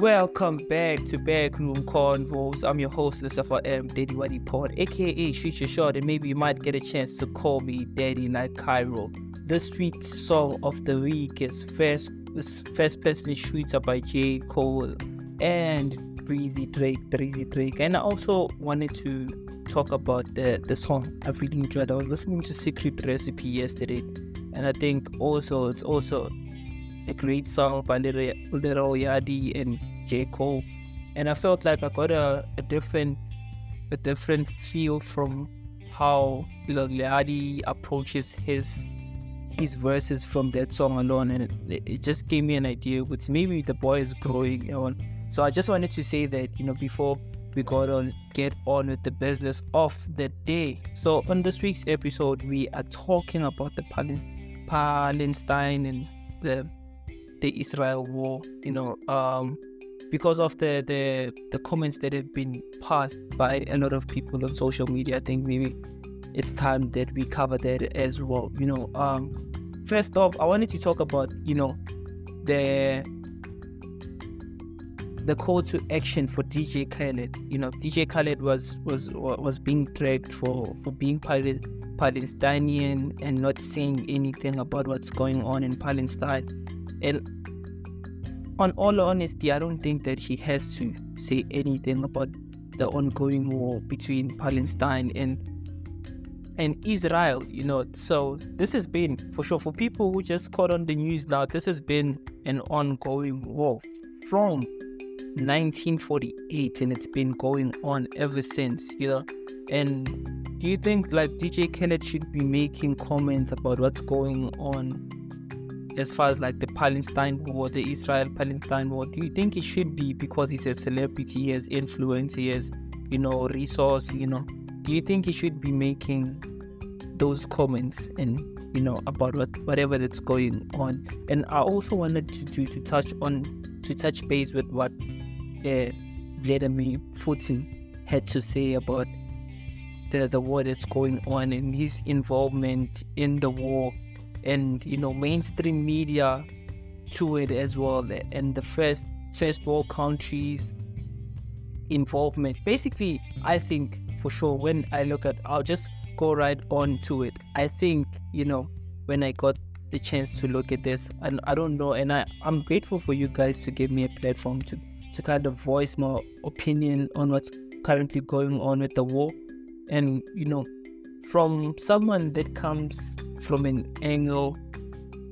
Welcome back to Backroom Convos. I'm your host, Lesego M. Daddy Waddy Pod, aka Shoot Your Shot, and maybe you might get a chance to call me Daddy like Cairo. This week's song of the week is First Person Shooter by J. Cole and Breezy Drake. And I also wanted to talk about the song I really enjoyed. I was listening to Secret Recipe yesterday, and I think also it's also a great song by Lil Yachty and J. Cole, and I felt like I got a different feel from how Lil Yachty approaches his verses from that song alone, and it just gave me an idea which maybe the boy is growing on. So I just wanted to say that, you know, before we get on with the business of the day. So on this week's episode, we are talking about the Palestine and the Israel war, you know, because of the comments that have been passed by a lot of people on social media. I think maybe it's time that we cover that as well, you know. First off, I wanted to talk about, you know, the call to action for DJ Khaled. You know, DJ Khaled was being dragged for being Palestinian and not saying anything about what's going on in Palestine. And on all honesty, I don't think that he has to say anything about the ongoing war between Palestine and Israel, you know. So this has been, for sure, for people who just caught on the news now, this has been an ongoing war from 1948, and it's been going on ever since, you know. And do you think like DJ Khaled should be making comments about what's going on as far as like the Palestine war, the Israel-Palestine war? Do you think he should be, because he's a celebrity, he has influence, he has, you know, resource, you know? Do you think he should be making those comments and, you know, about whatever that's going on? And I also wanted to touch base with what Vladimir Putin had to say about the war that's going on and his involvement in the war, and, you know, mainstream media to it as well, and the first world countries' involvement. Basically, I think, for sure, when I look at, I'll just go right on to it. I think, you know, when I got the chance to look at this, and I don't know, and I'm grateful for you guys to give me a platform to kind of voice my opinion on what's currently going on with the war. And, you know, from someone that comes from an angle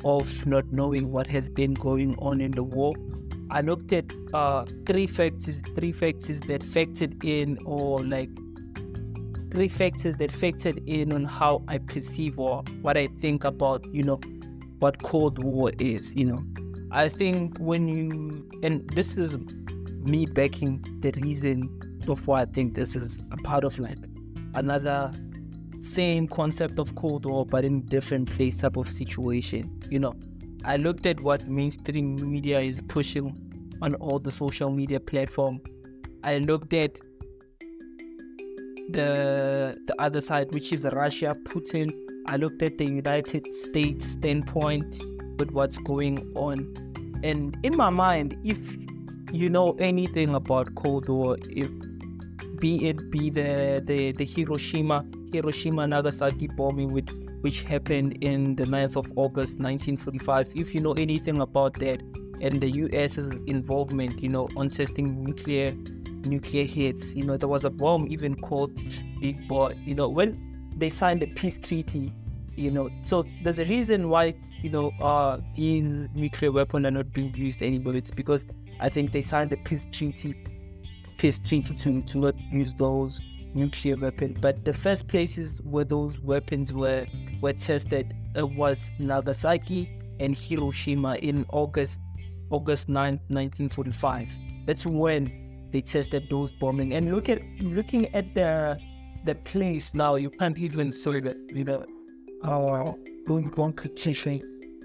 of not knowing what has been going on in the war, I looked at three factors that factored in on how I perceive or what I think about, you know, what Cold War is, you know. I think when you, and this is me backing the reason before, I think this is a part of like another same concept of Cold War, but in different place type of situation, you know. I looked at what mainstream media is pushing on all the social media platform. I looked at the other side, which is Russia, Putin. I looked at the United States standpoint with what's going on. And in my mind, if you know anything about Cold War, be the Hiroshima Nagasaki bombing, which happened in the 9th of August 1945, if you know anything about that and the US's involvement, you know, on testing nuclear hits, you know, there was a bomb even called Big Boy, you know, when they signed the peace treaty, you know. So there's a reason why, you know, these nuclear weapons are not being used anymore. It's because I think they signed the peace treaty to not use those nuclear weapons. But the first places where those weapons were tested was Nagasaki and Hiroshima in August 9th, 1945. That's when they tested those bombing. And looking at the place now, you can't even say that, you know, going to change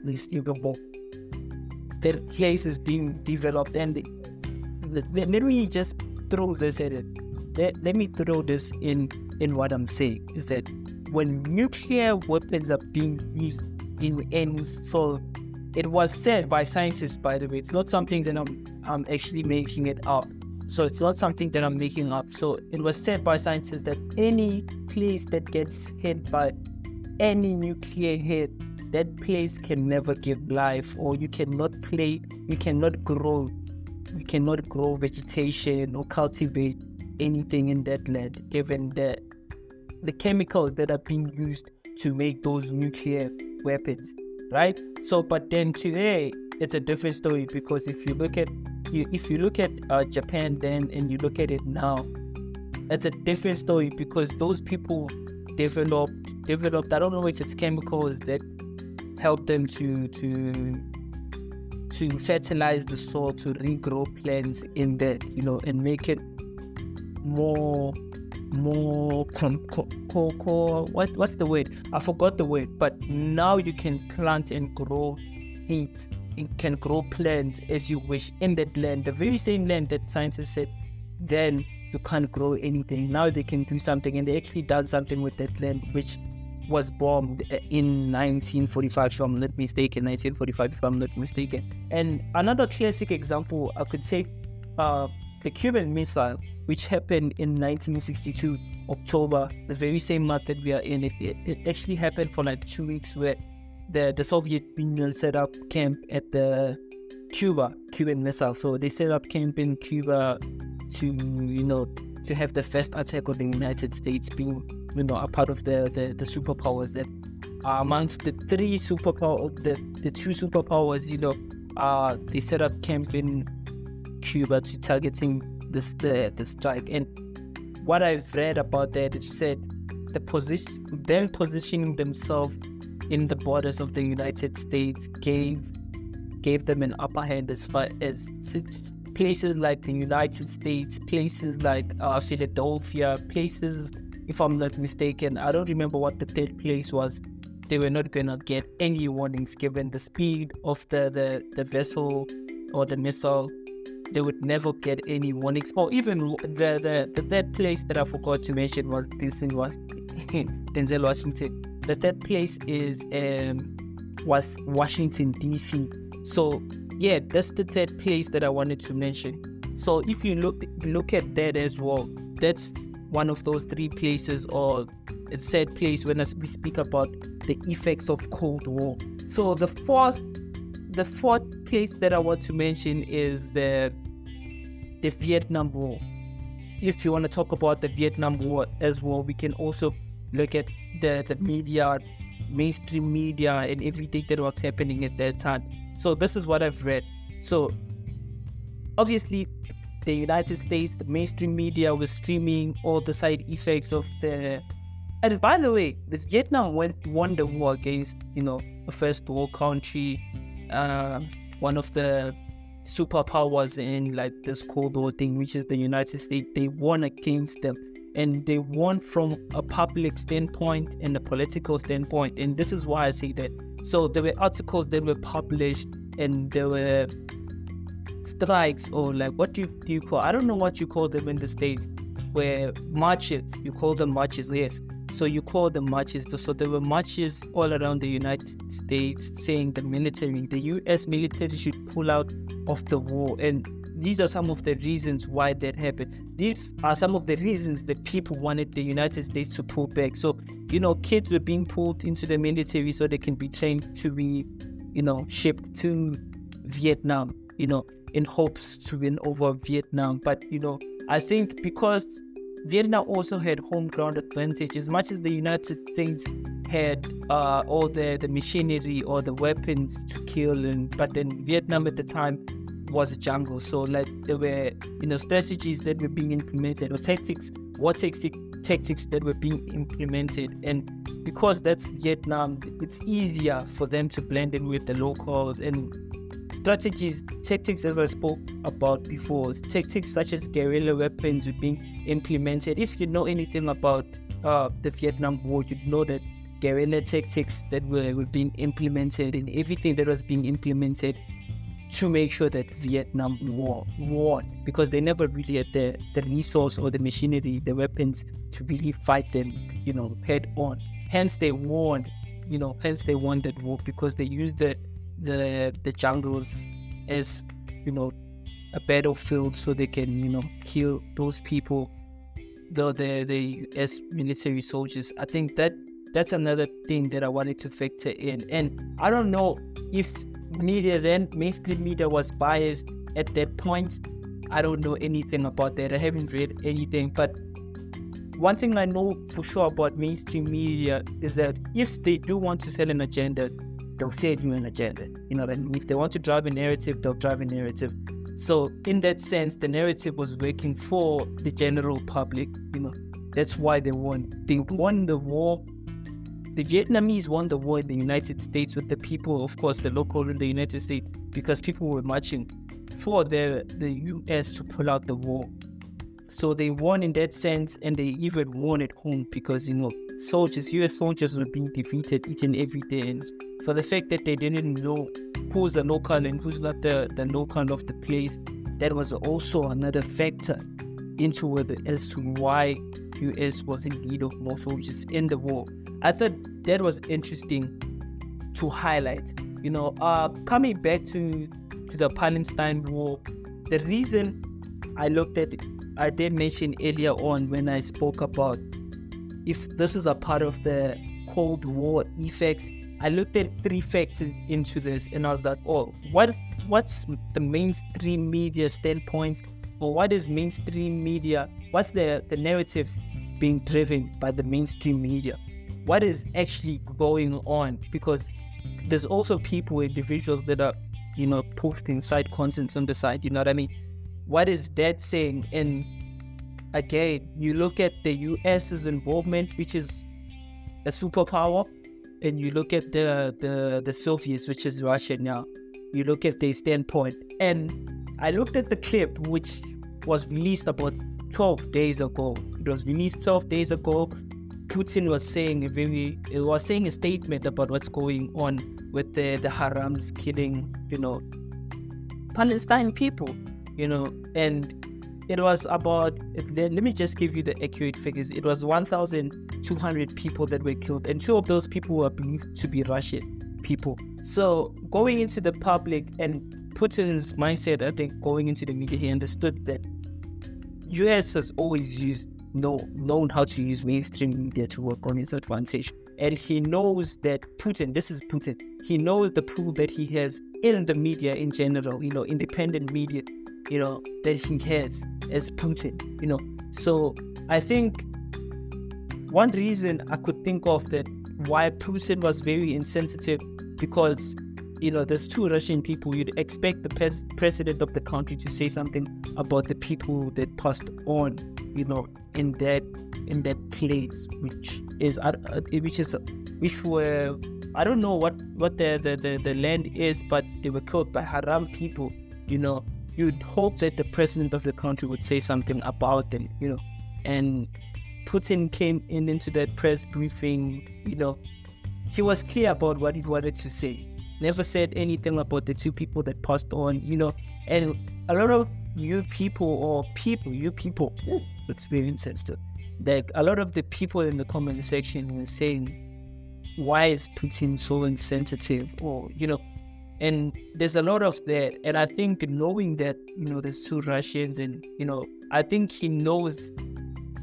this even more. That place is being developed, and let me throw this in what I'm saying is that when nuclear weapons are being used in any sort It was said by scientists, by the way. It's not something that I'm actually making it up. So it's not something that I'm making up. So it was said by scientists that any place that gets hit by any nuclear hit, that place can never give life, or you cannot grow vegetation or cultivate anything in that land, given that the chemicals that are being used to make those nuclear weapons, right? So, but then today it's a different story, because if you look at Japan then and you look at it now, it's a different story, because those people developed. I don't know if it's chemicals that help them to fertilize the soil, to regrow plants in that, you know, and make it more, what's the word? I forgot the word. But now you can plant and grow heat. It can grow plants as you wish in that land, the very same land that scientists said then you can't grow anything. Now they can do something, and they actually done something with that land, which was bombed in 1945, if I'm not mistaken. And another classic example I could take the Cuban Missile, which happened in 1962, October, the very same month that we are in. It actually happened for like 2 weeks, where the Soviet Union set up camp at the Cuban Missile. So they set up camp in Cuba to have the first attack on the United States, being, you know, a part of the superpowers that are amongst the two superpowers, you know. They set up camp in Cuba to targeting the strike. And what I've read about that, it said them positioning themselves in the borders of the United States gave them an upper hand as far as places like the United States, places like Philadelphia, places, if I'm not mistaken, I don't remember what the third place was. They were not going to get any warnings, given the speed of the vessel or the missile. They would never get any warnings. Or even the third place that I forgot to mention was Denzel Washington. The third place was Washington, DC. So yeah, that's the third place that I wanted to mention. So if you look at that as well, that's one of those three places, or a third place, when we speak about the effects of Cold War. So the fourth place that I want to mention is the Vietnam War. If you want to talk about the Vietnam War as well, we can also look at the media, mainstream media, and everything that was happening at that time. So this is what I've read. So obviously the United States, the mainstream media was streaming all the side effects of the... And by the way, this Vietnam won the war against, you know, a first world country, one of the superpowers in like this Cold War thing, which is the United States. They won against them, and they won from a public standpoint and a political standpoint. And this is why I say that. So there were articles that were published, and there were strikes, or like, what do you call, I don't know what you call them in the States, where marches, you call them marches, yes. So you call them marches. So there were marches all around the United States saying the US military should pull out of the war. And these are some of the reasons why that happened. These are some of the reasons that people wanted the United States to pull back. So, you know, kids were being pulled into the military so they can be trained to be, you know, shipped to Vietnam, you know, in hopes to win over Vietnam. But, you know, I think because Vietnam also had home ground advantage, as much as the United States had all the machinery or the weapons to kill, but then Vietnam at the time was a jungle. So like there were, you know, strategies that were being implemented, or tactics that were being implemented. And because that's Vietnam, it's easier for them to blend in with the locals. And tactics, as I spoke about before, tactics such as guerrilla weapons were being implemented. If you know anything about the Vietnam War, you'd know that guerrilla tactics that were being implemented, and everything that was being implemented to make sure that Vietnam War won, because they never really had the resource or the machinery, the weapons to really fight them, you know, head on. Hence they won that war, because they used the the jungles as, you know, a battlefield so they can, you know, kill those people, though they as military soldiers. I think that's another thing that I wanted to factor in. And I don't know if media then, mainstream media, was biased at that point. I don't know anything about that. I haven't read anything. But one thing I know for sure about mainstream media is that if they do want to sell an agenda, they'll sell you an agenda. You know, and if they want to drive a narrative, they'll drive a narrative. So in that sense, the narrative was working for the general public. You know, that's why they won. They won the war. The Vietnamese won the war in the United States with the people, of course, the local in the United States, because people were marching for the U.S. to pull out the war. So they won in that sense, and they even won at home because, you know, soldiers, U.S. soldiers were being defeated each and every day. And for the fact that they didn't know who's the local and who's not the local of the place, that was also another factor into it as to why U.S. was in need of more soldiers in the war. I thought that was interesting to highlight. You know, coming back to the Palestine war, the reason I looked at it, I did mention earlier on when I spoke about if this is a part of the Cold War effects, I looked at three factors into this, and I was like, oh, what's the mainstream media standpoint, or what is mainstream media, what's the narrative being driven by the mainstream media? What is actually going on? Because there's also people, individuals that are, you know, posting side contents on the side, you know what I mean? What is that saying? And again, you look at the US's involvement, which is a superpower, and you look at the Soviets, which is Russia now. You look at their standpoint. And I looked at the clip, which was released about 12 days ago. It was released 12 days ago. Putin was saying a statement about what's going on with the Harams killing, you know, Palestine people. You know, and it was about, let me just give you the accurate figures. It was 1,200 people that were killed, and two of those people were believed to be Russian people. So going into the public and Putin's mindset, I think going into the media, he understood that US has always known how to use mainstream media to work on his advantage. And he knows that Putin, this is Putin, he knows the pull that he has in the media in general, you know, independent media, you know, that he has as Putin, you know. So I think one reason I could think of that why Putin was very insensitive, because, you know, there's two Russian people. You'd expect the president of the country to say something about the people that passed on, you know, in that place, which were, I don't know what the land is, but they were killed by Haram people, you know. You'd hope that the president of the country would say something about them, you know. And Putin came into that press briefing, you know. He was clear about what he wanted to say. Never said anything about the two people that passed on, you know. And a lot of you people, it's very insensitive. Like, a lot of the people in the comment section were saying, why is Putin so insensitive? Or, you know, and there's a lot of that. And I think knowing that, you know, there's two Russians, and, you know, I think he knows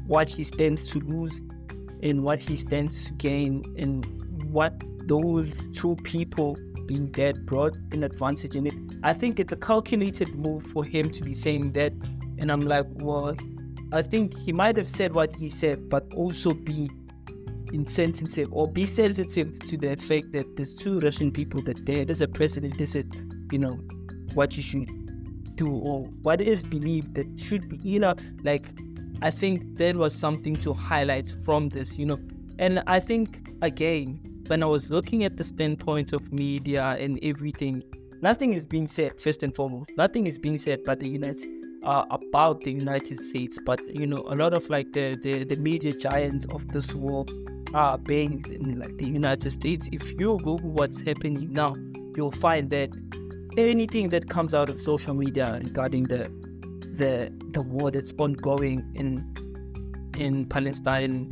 what he stands to lose and what he stands to gain, and what those two people being dead brought an advantage in it. I think it's a calculated move for him to be saying that. And I'm like, well, I think he might have said what he said, but also be sensitive to the fact that there's two Russian people that there's a president. Is it, you know, what you should do, or what is believed that should be, you know, like, I think there was something to highlight from this, you know. And I think, again, when I was looking at the standpoint of media and everything, nothing is being said, first and foremost, nothing is being said by the about the United States, but, you know, a lot of, like, the media giants of this world are based in, like, the United States. If you Google what's happening now, you'll find that anything that comes out of social media regarding the war that's ongoing in Palestine,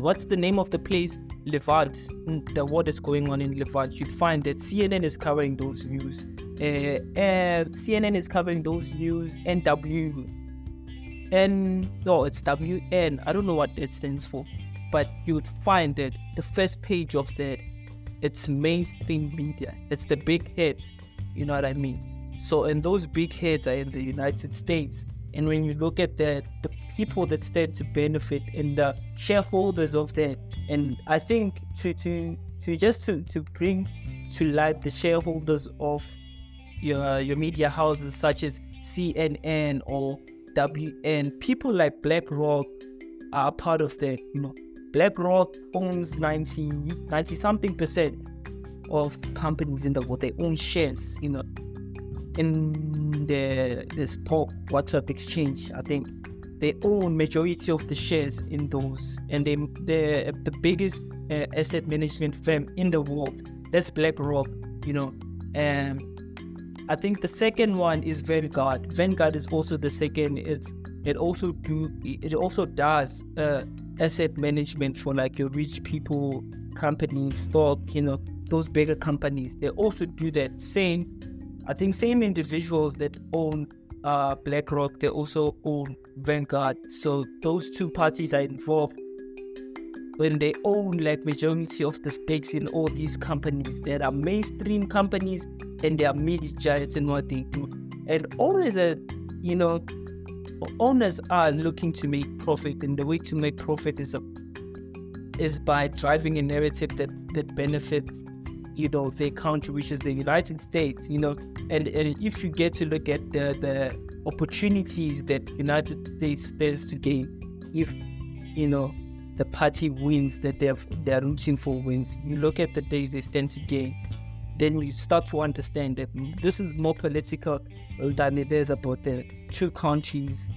what's the name of the place? Levant, the war that's going on in Levant, you'd find that CNN is covering those views. CNN is covering those views. It's WN. I don't know what it stands for, but you would find that the first page of that, it's mainstream media. It's the big heads. You know what I mean? So, and those big heads are in the United States. And when you look at that, the people that stand to benefit and the shareholders of that, and I think to bring to light the shareholders of your media houses such as CNN or WN, people like BlackRock are part of that. You know, BlackRock owns 90-something% of companies in the world. They own shares, you know, in the stock WhatsApp exchange, I think. They own majority of the shares in those, and they're the biggest asset management firm in the world. That's BlackRock, you know. I think the second one is Vanguard. Vanguard is also the second. It also does asset management for like your rich people companies, stock, you know, those bigger companies. They also do that same individuals that own BlackRock, they also own Vanguard. So those two parties are involved when they own like majority of the stakes in all these companies. There are mainstream companies and there are media giants in what they do. And owners are, you know, owners are looking to make profit, and the way to make profit is by driving a narrative that benefits, you know, their country, which is the United States, you know. And if you get to look at the opportunities that United States stands to gain, if, you know, the party wins that they're rooting for wins, you look at the days they stand to gain, then you start to understand that this is more political than it is about the two countries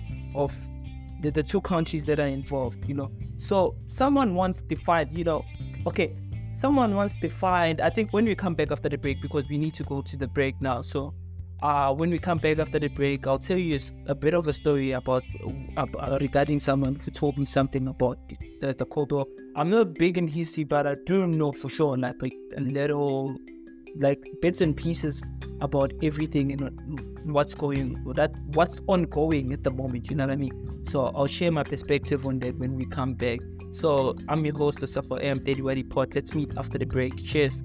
that are involved, you know. So someone once defined, you know, okay, I think when we come back after the break, because we need to go to the break now. So when we come back after the break, I'll tell you a bit of a story about regarding someone who told me something about the Cold War. I'm not big in history, but I do know for sure like a little, like bits and pieces about everything and what's ongoing at the moment, you know what I mean? So I'll share my perspective on that when we come back. So I'm your host, Lesego, AM Daily Wadi Pod. Let's meet after the break. Cheers.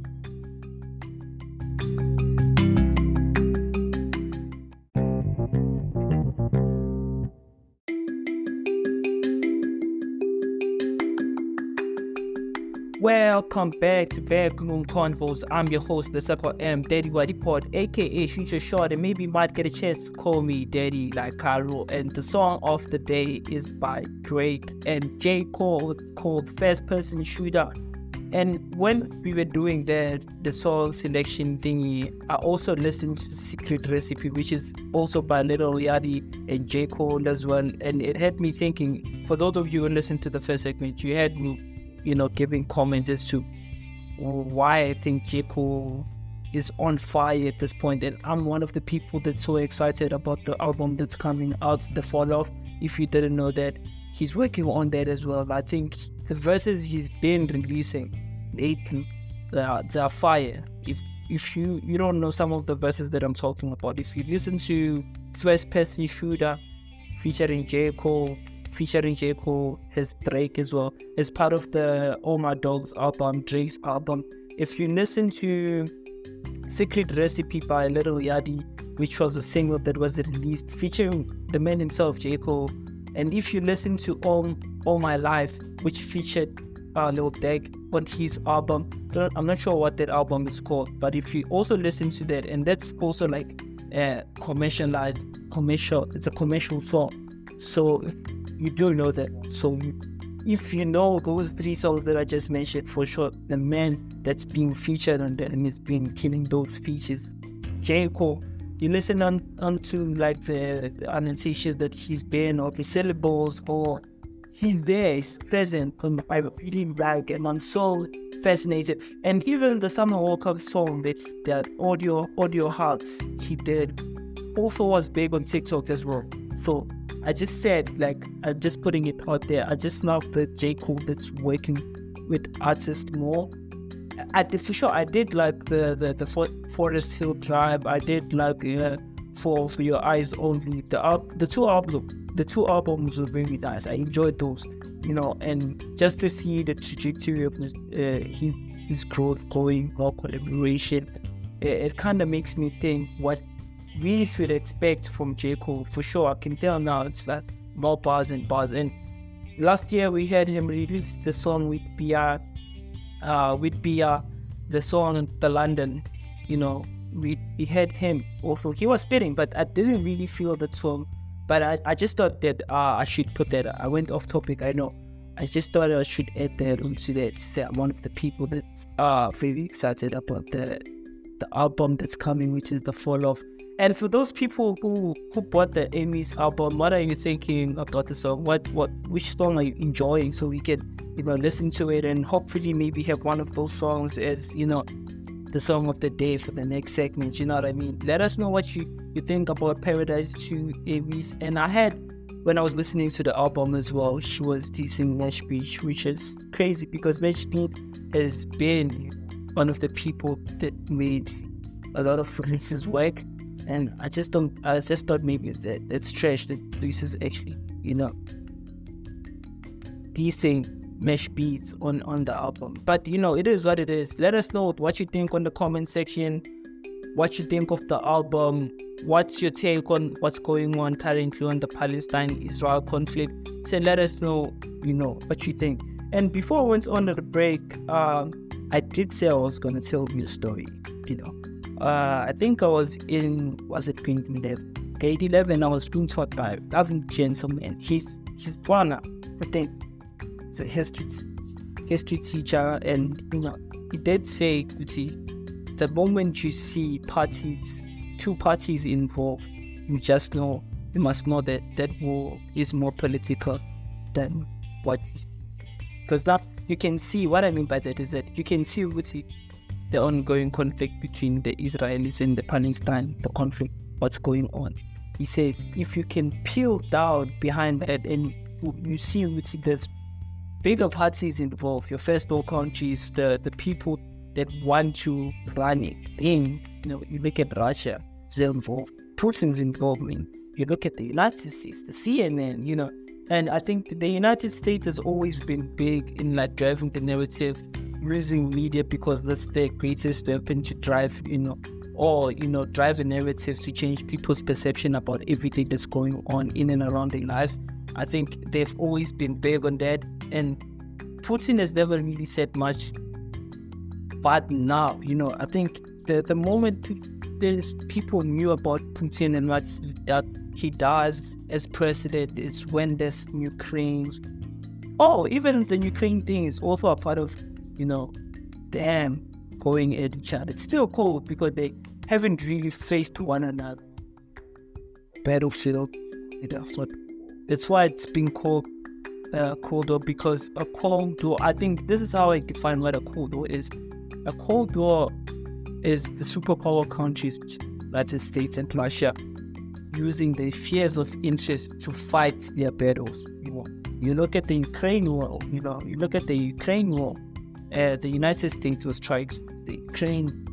Welcome back to Backroom Convos. I'm your host, Lesego, AM Daily Wadi Pod, aka Future Short, and maybe you might get a chance to call me Daddy like Cairo. And the song of the day is by Drake and J. Cole called First Person Shooter. And when we were doing the song selection thingy, I also listened to Secret Recipe, which is also by Lil Yachty and J. Cole as well. And it had me thinking, for those of you who listened to the first segment, you had me, you know, giving comments as to why I think J. Cole is on fire at this point. And I'm one of the people that's so excited about the album that's coming out, The Fall Off. If you didn't know that, he's working on that as well. I think the verses he's been releasing lately, they are fire. If you don't know some of the verses that I'm talking about, if you listen to First Person Shooter featuring J. Cole, his Drake as well, as part of the All My Dogs album, Drake's album. If you listen to Secret Recipe by Lil Yachty, which was a single that was released featuring the man himself, J. Cole, and if you listen to All My Lives, which featured Lil Dag on his album, I'm not sure what that album is called, but if you also listen to that, and that's also like it's a commercial song, so you do know that. So if you know those three songs that I just mentioned, for sure, the man that's being featured on that and has been killing those features, J. Cole, you listen onto like the annotations that he's been, or the syllables, or he's there, he's present. I really like, and I'm so fascinated. And even the Summer Walker song that Audio Hearts he did also was big on TikTok as well. So I'm just putting it out there. I just love that J. Cole that's working with artists more. At the show, I did like the Forest Hills Drive. I did like For Your Eyes Only. The two albums were very nice. I enjoyed those, you know, and just to see the trajectory of his growth, going more collaboration, it kind of makes me think what we should expect from J. Cole. For sure, I can tell now it's like more bars and bars. And last year we had him release the song with Bia, the song The London, you know, we had him also. He was spitting, but I didn't really feel that song. But I just thought that I should put that. I went off topic, I know. I just thought I should add that onto that. So I'm one of the people that's very excited about the album that's coming, which is The Fall Off. And for those people who bought the Amy's album, what are you thinking about the song? Which song are you enjoying? So we can, you know, listen to it and hopefully maybe have one of those songs as, you know, the song of the day for the next segment. You know what I mean? Let us know what you think about Paradise 2, Amy's. And I had, when I was listening to the album as well, she was teasing Mesh Beach, which is crazy because Mesh Beach has been one of the people that made a lot of releases work. And I just thought maybe that it's trash that this is actually, you know, decent Mesh Beats on the album. But you know, it is what it is. Let us know what you think on the comment section, what you think of the album, what's your take on what's going on currently on the Palestine-Israel conflict. So let us know, you know, what you think. And before I went on to the break, I did say I was gonna tell you a story, you know. I think I was in, was it grade 11? Grade 11, I was being taught by another gentleman. He's Bwana, I think. He's a history teacher, and you know, he did say, Kuti, the moment you see two parties involved, you just know, you must know that war is more political than what you see. Because now you can see, what I mean by that is that you can see, Kuti, the ongoing conflict between the Israelis and the Palestine, the conflict, what's going on. He says, if you can peel down behind that and you see there's bigger parties involved, your first world countries, the people that want to run it, then, you know, you look at Russia, they're involved, Putin's involvement, you look at the United States, the CNN, you know, and I think the United States has always been big in like driving the narrative, using media, because that's their greatest weapon to drive, you know, or, you know, drive the narratives to change people's perception about everything that's going on in and around their lives. I think they've always been big on that, and Putin has never really said much. But now, you know, I think the moment there's people knew about Putin and what he does as president is when there's Ukraine. Oh, even the Ukraine thing is also a part of, you know, them going at each other. It's still cold because they haven't really faced one another. Battlefield, that's why it's been called Cold War, because a Cold War, I think this is how I define what a Cold War is. A Cold War is the superpower countries, United States and Russia, using their spheres of interest to fight their battles. You look at the Ukraine war, you know, you look at the Ukraine war. The United States was trying the Ukraine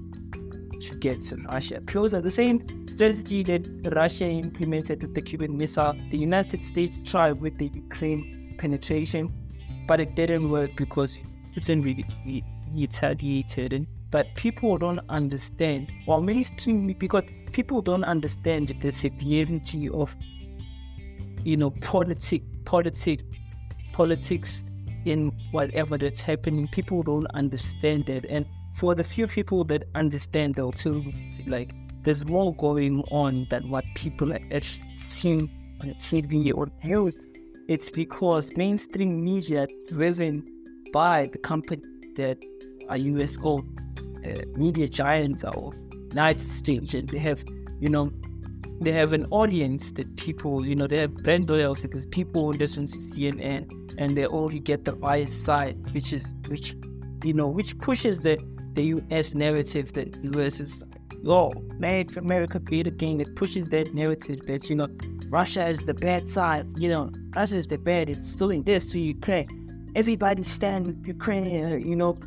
to get to Russia. Closer, the same strategy that Russia implemented with the Cuban Missile, the United States tried with the Ukraine penetration, but it didn't work because Putin really retaliated. But people don't understand, or mainstream, because people don't understand the severity of, you know, politics. In whatever that's happening, people don't understand it. And for the few people that understand, they'll tell you, like, there's more going on than what people are actually seeing on TV or news. It's because mainstream media, driven by the company that are US owned, media giants are United States, and they have, you know, they have an audience that people, you know, they have brand loyalty because people listen to CNN and they only get the biased side, which pushes the US narrative that the US is, oh, make America great again. It pushes that narrative that, you know, Russia is the bad side, you know, Russia is the bad, it's doing this to Ukraine. everybody stand with Ukraine, you know.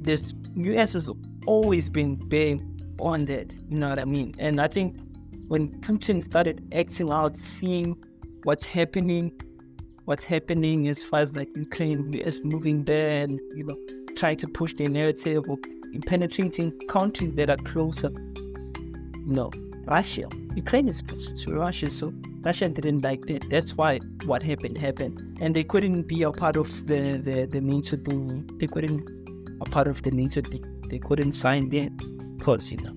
This U.S. has always been big on that, you know what I mean? And I think when Putin started acting out, seeing what's happening as far as like Ukraine, U.S. moving there and, you know, trying to push the narrative of penetrating countries that are closer, you know, Russia. Ukraine is closer to Russia, so Russia didn't like that. That's why what happened. And they couldn't be a part of the NATO thing. They couldn't a part of the NATO thing. They couldn't sign that because, you know,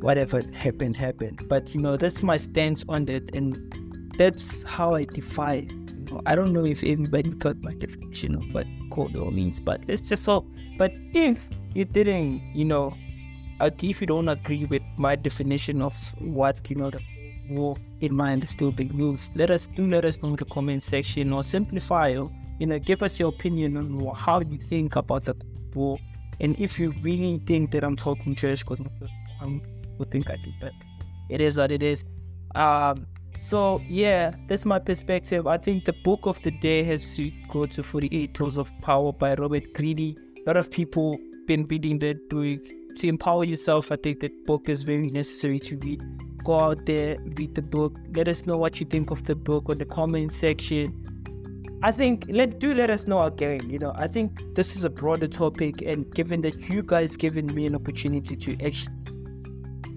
whatever happened. But, you know, that's my stance on that, and that's how I define, you know. I don't know if everybody got my definition of what Cold War means, but let's just hope. But if you didn't, you know, if you don't agree with my definition of what, you know, the war in mind is still being used, let us know in the comment section, or simplify, or, you know, give us your opinion on how you think about the war, and if you really think that I'm talking trash, because I would think I do, but it is what it is. So yeah, that's my perspective. I think the book of the day has to go to 48 Laws of Power by Robert Greene. A lot of people been reading that to empower yourself. I think that book is very necessary to read. Go out there, read the book. Let us know what you think of the book on the comment section. I think let us know again, you know. I think this is a broader topic, and given that you guys given me an opportunity to actually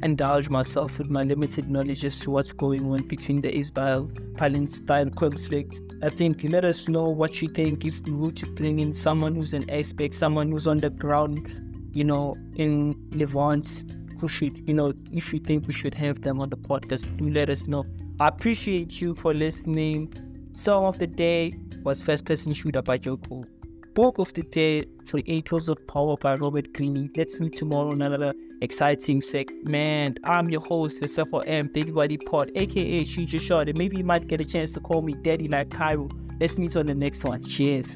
indulge myself with my limited knowledge as to what's going on between the Israel-Palestine conflict, I think let us know what you think. If you were to bring in someone who's an expert, someone who's on the ground, you know, in Levant, who should, you know, if you think we should have them on the podcast, do let us know. I appreciate you for listening. Song of the day was First Person Shooter by J. Cole. Book of the day, 48 Laws of Power by Robert Greene. Let's meet tomorrow on another exciting segment. I'm your host, Lesego M, Daddy Whitey Pod, aka Shoot Your Shot, and maybe you might get a chance to call me Daddy like Cairo. Let's meet on the next one. Cheers.